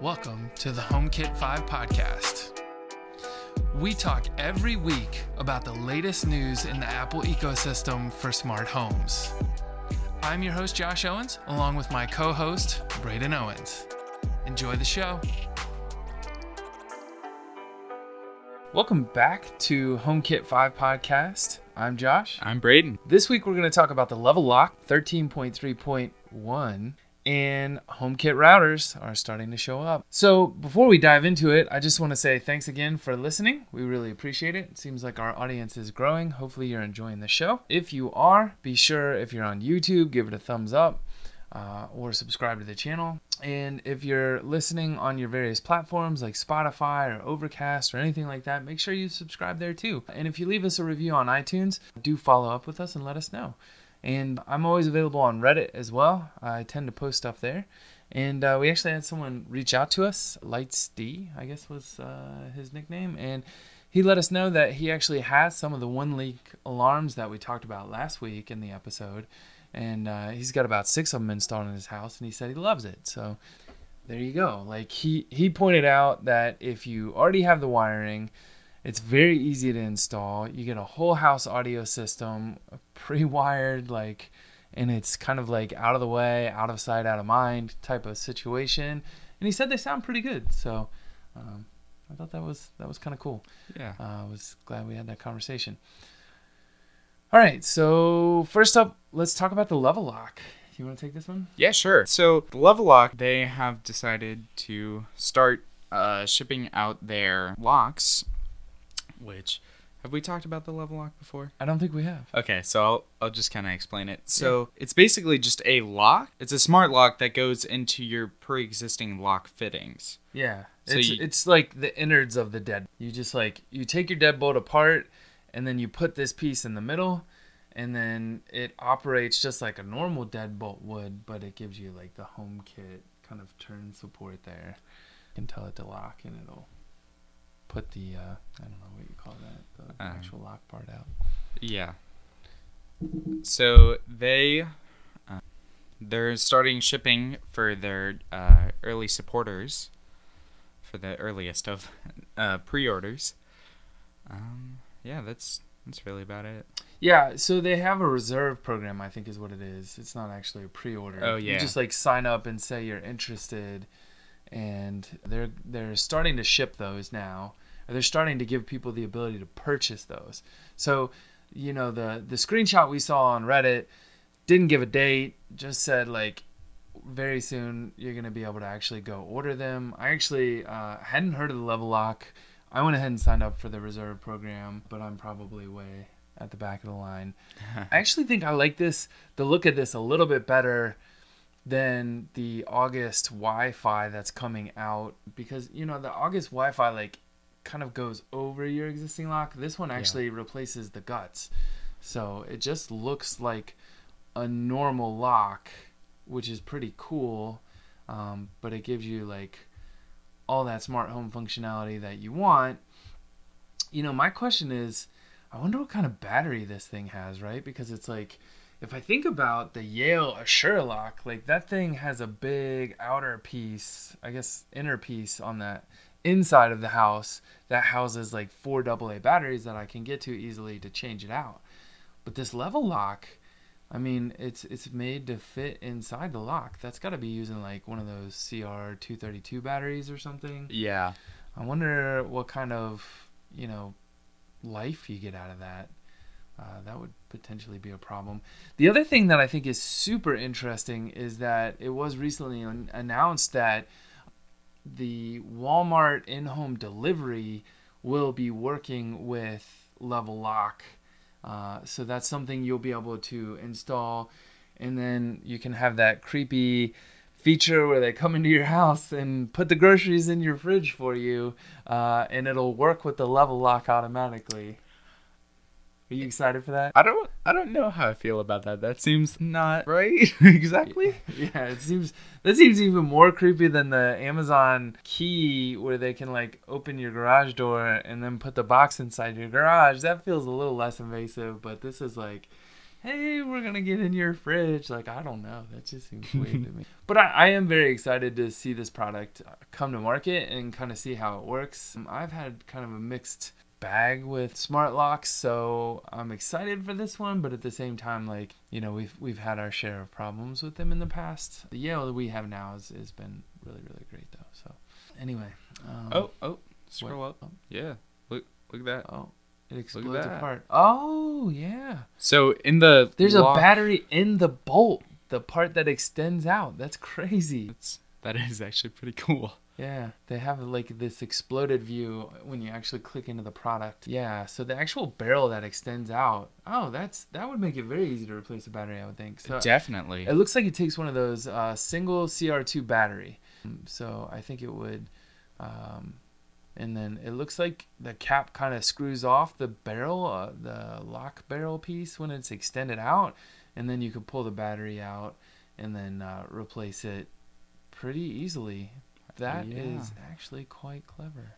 Welcome to the HomeKit 5 podcast. We talk every week about the latest news in the Apple ecosystem for smart homes. I'm your host, Josh Owens, along with my co-host, Braden Owens. Enjoy the show. Welcome back to HomeKit 5 podcast. I'm Josh. I'm Braden. This week, we're going to talk about the Level Lock 13.3.1. And HomeKit routers are starting to show up. So before we dive into it, I just want to say thanks again for listening. We really appreciate it. It seems like our audience is growing. Hopefully you're enjoying the show. If you are, be sure if you're on YouTube, give it a thumbs up or subscribe to the channel. And if you're listening on your various platforms like Spotify or Overcast or anything like that, make sure you subscribe there too. And if you leave us a review on iTunes, do follow up with us and let us know. And I'm always available on Reddit as well. I tend to post stuff there. And we actually had someone reach out to us, Lights D, I guess was his nickname. And he let us know that he actually has some of the one leak alarms that we talked about last week in the episode. And he's got about 6 of them installed in his house, and he said he loves it. So there you go. Like he pointed out that if you already have the wiring, it's very easy to install. You get a whole house audio system, pre-wired, and it's kind of like out of the way, out of sight, out of mind type of situation. And he said they sound pretty good. So I thought that was kind of cool. Yeah. I was glad we had that conversation. All right. So first up, let's talk about the Level Lock. You want to take this one? Yeah, sure. So the Level Lock, they have decided to start shipping out their locks. Which, have we talked about the Level Lock before? I don't think we have. Okay, so I'll just kind of explain it. So yeah. It's basically just a lock. It's a smart lock that goes into your pre-existing lock fittings. Yeah, so it's like the innards of the deadbolt. You just you take your deadbolt apart, and then you put this piece in the middle, and then it operates just like a normal deadbolt would, but it gives you the HomeKit kind of turn support there. You can tell it to lock, and it'll put the I don't know what you call that, the actual lock part out. Yeah. So they they're starting shipping for their early supporters, for the earliest of pre-orders. Yeah, that's really about it. Yeah, so they have a reserve program, I think is what it is. It's not actually a pre-order. Oh yeah. You just sign up and say you're interested. And they're starting to ship those now. Or they're starting to give people the ability to purchase those. So, the screenshot we saw on Reddit didn't give a date. Just said, very soon you're going to be able to actually go order them. I actually hadn't heard of the Level Lock. I went ahead and signed up for the reserve program, but I'm probably way at the back of the line. I actually think I like the look of this a little bit better than the August Wi-Fi that's coming out, because the August Wi-Fi kind of goes over your existing lock. This one actually replaces the guts, so it just looks like a normal lock, which is pretty cool, but it gives you all that smart home functionality that you want. My question is, I wonder what kind of battery this thing has, right? Because it's if I think about the Yale Assure lock, that thing has a big outer piece, I guess inner piece on that inside of the house that houses 4 AA batteries that I can get to easily to change it out. But this Level Lock, I mean, it's made to fit inside the lock. That's got to be using one of those CR232 batteries or something. Yeah. I wonder what kind of, life you get out of that. That would potentially be a problem. The other thing that I think is super interesting is that it was recently announced that the Walmart in-home delivery will be working with Level Lock. So that's something you'll be able to install. And then you can have that creepy feature where they come into your house and put the groceries in your fridge for you. And it'll work with the Level Lock automatically. Are you excited for that? I don't know how I feel about that. That seems not right. Exactly. Yeah, that seems even more creepy than the Amazon Key, where they can open your garage door and then put the box inside your garage. That feels a little less invasive, but this is hey, we're going to get in your fridge. Like, I don't know. That just seems weird to me. But I am very excited to see this product come to market and kind of see how it works. I've had kind of a mixed bag with smart locks, so I'm excited for this one, but at the same time, like, you know, we've had our share of problems with them in the past. The Yale that we have now has been really, really great, though. So anyway. Scroll up. Yeah. Look at that. Oh. It explodes apart. Oh, yeah. So in the a battery in the bolt, the part that extends out. That's crazy. That is actually pretty cool. Yeah. They have like this exploded view when you actually click into the product. Yeah. So the actual barrel that extends out. Oh, that would make it very easy to replace a battery, I would think. So definitely. It looks like it takes one of those single CR2 battery. So I think it would... and then it looks like the cap kind of screws off the barrel, the lock barrel piece when it's extended out. And then you can pull the battery out and then replace it pretty easily. That is actually quite clever.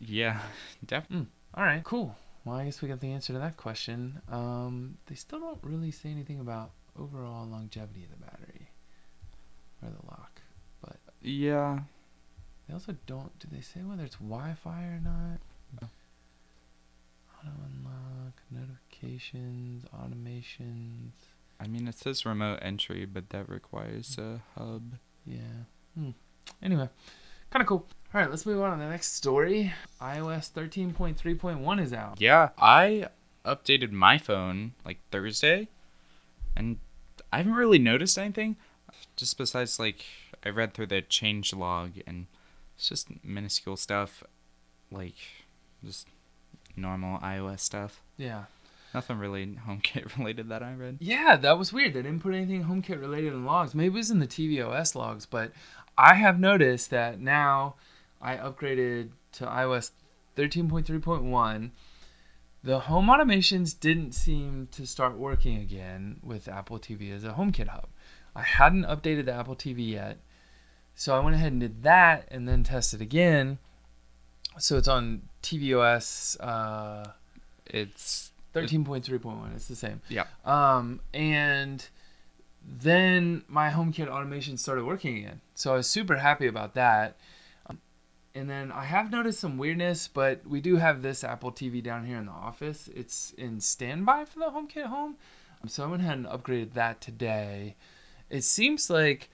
Yeah, definitely. All right, cool. Well, I guess we got the answer to that question. They still don't really say anything about overall longevity of the battery or the lock. But yeah. They also don't... Do they say whether it's Wi-Fi or not? No. Auto unlock, notifications, automations. I mean, it says remote entry, but that requires a hub. Yeah. Anyway, kind of cool. All right, let's move on to the next story. iOS 13.3.1 is out. Yeah, I updated my phone, like, Thursday, and I haven't really noticed anything. Just besides, like, I read through the change log and... It's just minuscule stuff, like just normal iOS stuff. Yeah. Nothing really HomeKit related that I read. Yeah, that was weird. They didn't put anything HomeKit related in logs. Maybe it was in the tvOS logs, but I have noticed that now I upgraded to iOS 13.3.1. The home automations didn't seem to start working again with Apple TV as a HomeKit hub. I hadn't updated the Apple TV yet. So I went ahead and did that and then tested again. So it's on tvOS. It's 13.3.1. It's the same. Yeah. And then my HomeKit automation started working again. So I was super happy about that. And then I have noticed some weirdness, but we do have this Apple TV down here in the office. It's in standby for the HomeKit home. So I went ahead and upgraded that today. It seems like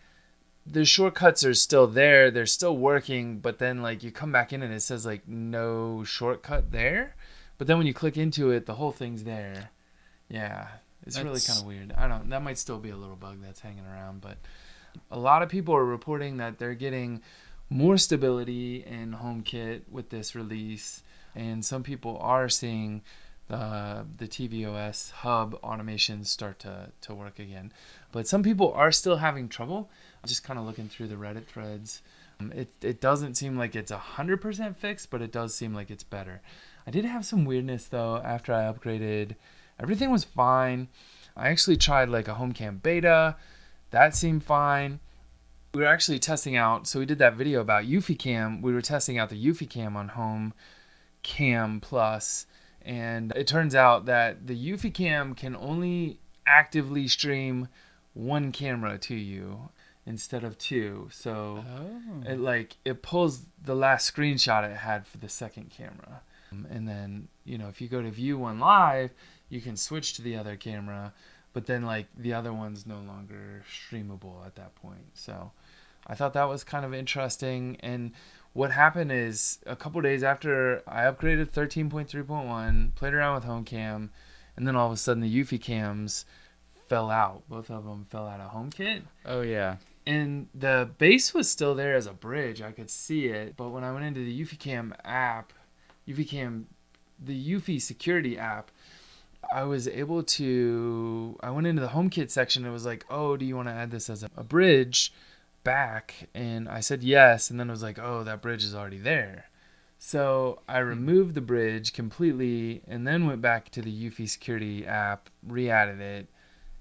the shortcuts are still there. They're still working, but then like you come back in and it says like no shortcut there. But then when you click into it, the whole thing's there. Yeah, that's really kind of weird. I don't. That might still be a little bug that's hanging around, but a lot of people are reporting that they're getting more stability in HomeKit with this release, and some people are seeing the tvOS hub automations start to work again. But some people are still having trouble. Just kind of looking through the Reddit threads. It doesn't seem like it's 100% fixed, but it does seem like it's better. I did have some weirdness, though, after I upgraded. Everything was fine. I actually tried, like, a HomeCam beta. That seemed fine. We were actually testing out. So we did that video about Eufy Cam. We were testing out the Eufy Cam on HomeCam Plus. And it turns out that the Eufy Cam can only actively stream one camera to you instead of two. So it pulls the last screenshot it had for the second camera. And then, you know, if you go to view one live, you can switch to the other camera, but then like the other one's no longer streamable at that point. So I thought that was kind of interesting. And what happened is a couple days after I upgraded 13.3.1, played around with HomeCam, and then all of a sudden the Eufy Cams fell out. Both of them fell out of HomeKit. Oh, yeah. And the base was still there as a bridge. I could see it. But when I went into the Eufy security app, I was able to... I went into the HomeKit section. It was like, oh, do you want to add this as a bridge back? And I said yes. And then it was like, oh, that bridge is already there. So I removed the bridge completely and then went back to the Eufy security app, re-added it.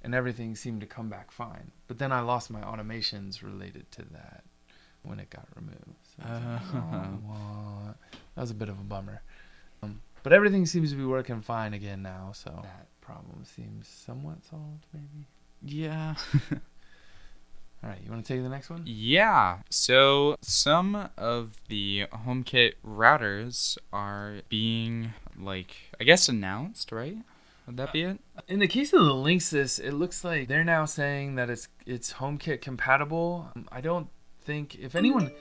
And everything seemed to come back fine. But then I lost my automations related to that when it got removed. So that was a bit of a bummer. But everything seems to be working fine again now. So that problem seems somewhat solved, maybe. Yeah. All right, you want to take the next one? Yeah. So some of the HomeKit routers are being, like, I guess announced, right? Would that be it? In the case of the Linksys, it looks like they're now saying that it's HomeKit compatible. I don't think, if anyone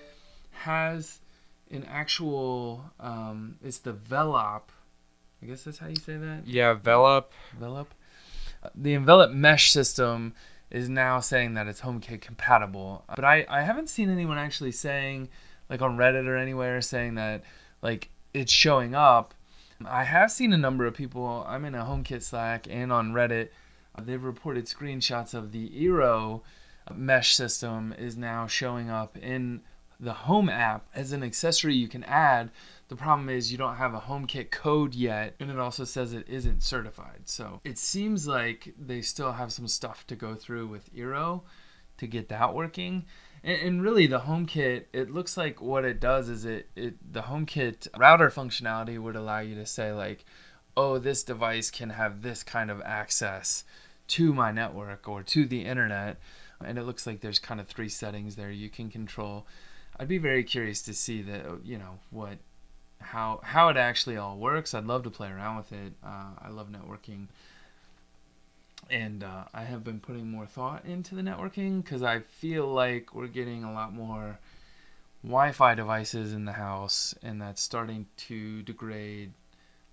has an actual, it's the Velop. I guess that's how you say that? Yeah, Velop. Velop. The Envelop mesh system is now saying that it's HomeKit compatible. But I haven't seen anyone actually saying, like on Reddit or anywhere, saying that like it's showing up. I have seen a number of people, I'm in a HomeKit Slack and on Reddit, they've reported screenshots of the Eero mesh system is now showing up in the Home app as an accessory you can add. The problem is you don't have a HomeKit code yet, and it also says it isn't certified. So it seems like they still have some stuff to go through with Eero to get that working. And really the HomeKit, it looks like what it does is the HomeKit router functionality would allow you to say like, oh, this device can have this kind of access to my network or to the internet. And it looks like there's kind of three settings there you can control. I'd be very curious to see that, you know, how it actually all works. I'd love to play around with it. I love networking. And I have been putting more thought into the networking because I feel like we're getting a lot more Wi-Fi devices in the house, and that's starting to degrade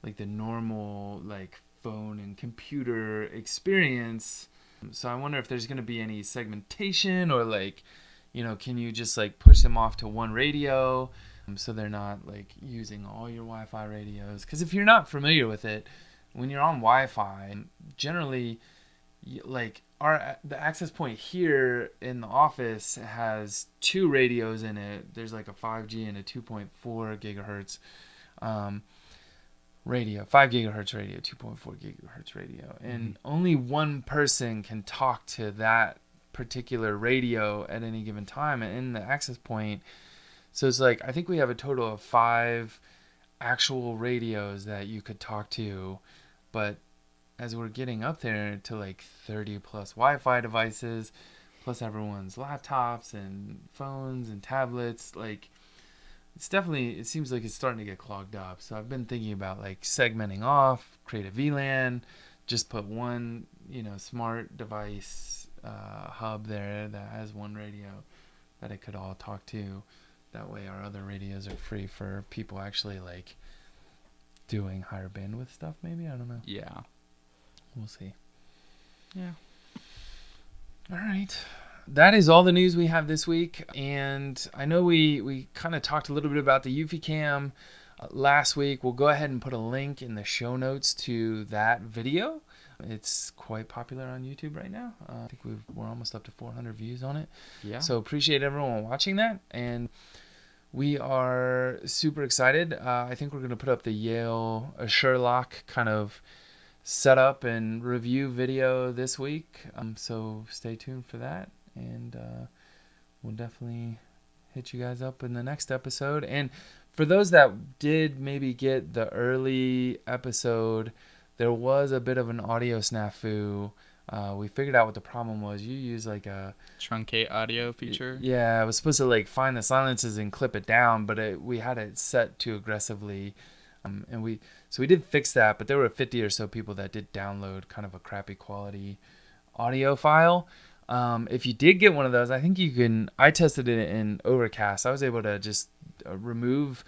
like the normal like phone and computer experience. So I wonder if there's going to be any segmentation or like, you know, can you just like push them off to one radio? So they're not like using all your Wi-Fi radios. Because if you're not familiar with it, when you're on Wi-Fi, generally, like the access point here in the office has two radios in it. There's like a 5G and a 2.4 gigahertz radio, 5 gigahertz radio, 2.4 gigahertz radio. And only one person can talk to that particular radio at any given time in the access point. So it's like, I think we have a total of 5 actual radios that you could talk to. But as we're getting up there to like 30 plus Wi-Fi devices, plus everyone's laptops and phones and tablets, like it's definitely, it seems like it's starting to get clogged up. So I've been thinking about like segmenting off, create a VLAN, just put one, you know, smart device hub there that has one radio that it could all talk to. That way our other radios are free for people actually like doing higher bandwidth stuff, maybe. I don't know. Yeah. We'll see. Yeah. All right. That is all the news we have this week. And I know we kind of talked a little bit about the Eufy cam last week. We'll go ahead and put a link in the show notes to that video. It's quite popular on YouTube right now. I think we're almost up to 400 views on it. Yeah. So appreciate everyone watching that. And we are super excited. I think we're going to put up the Yale Assure Lock kind of setup and review video this week. So stay tuned for that. And we'll definitely hit you guys up in the next episode. And for those that did maybe get the early episode, there was a bit of an audio snafu. We figured out what the problem was. You use like a truncate audio feature. Yeah, I was supposed to like find the silences and clip it down, but we had it set too aggressively, and we did fix that. But there were 50 or so people that did download kind of a crappy quality audio file. If you did get one of those, I think you can. I tested it in Overcast. I was able to just remove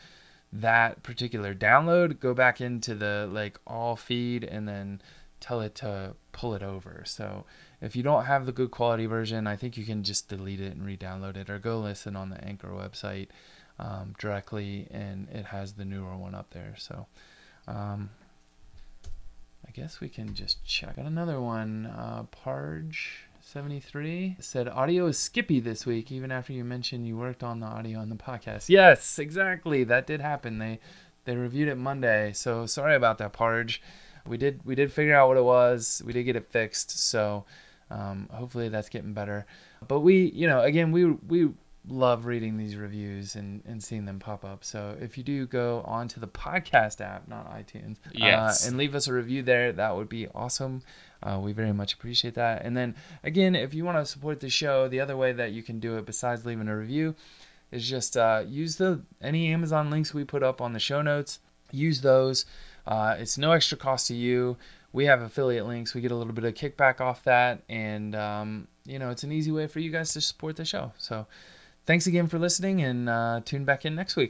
that particular download, go back into the like all feed, and then tell it to pull it over. So if you don't have the good quality version, I think you can just delete it and re-download it, or go listen on the Anchor website directly, and it has the newer one up there. So I guess we can just check out another one. Parge 73 said audio is skippy this week, even after you mentioned you worked on the audio on the podcast. Yes, exactly. That did happen. They reviewed it Monday. So sorry about that, Parge. We did figure out what it was. We did get it fixed. So hopefully that's getting better. But we, you know, again, we love reading these reviews and seeing them pop up. So if you do go onto the podcast app, not iTunes, and leave us a review there, that would be awesome. We very much appreciate that. And then again, if you want to support the show, the other way that you can do it besides leaving a review is just use any Amazon links we put up on the show notes. Use those. It's no extra cost to you. We have affiliate links. We get a little bit of kickback off that. And, it's an easy way for you guys to support the show. So thanks again for listening, and tune back in next week.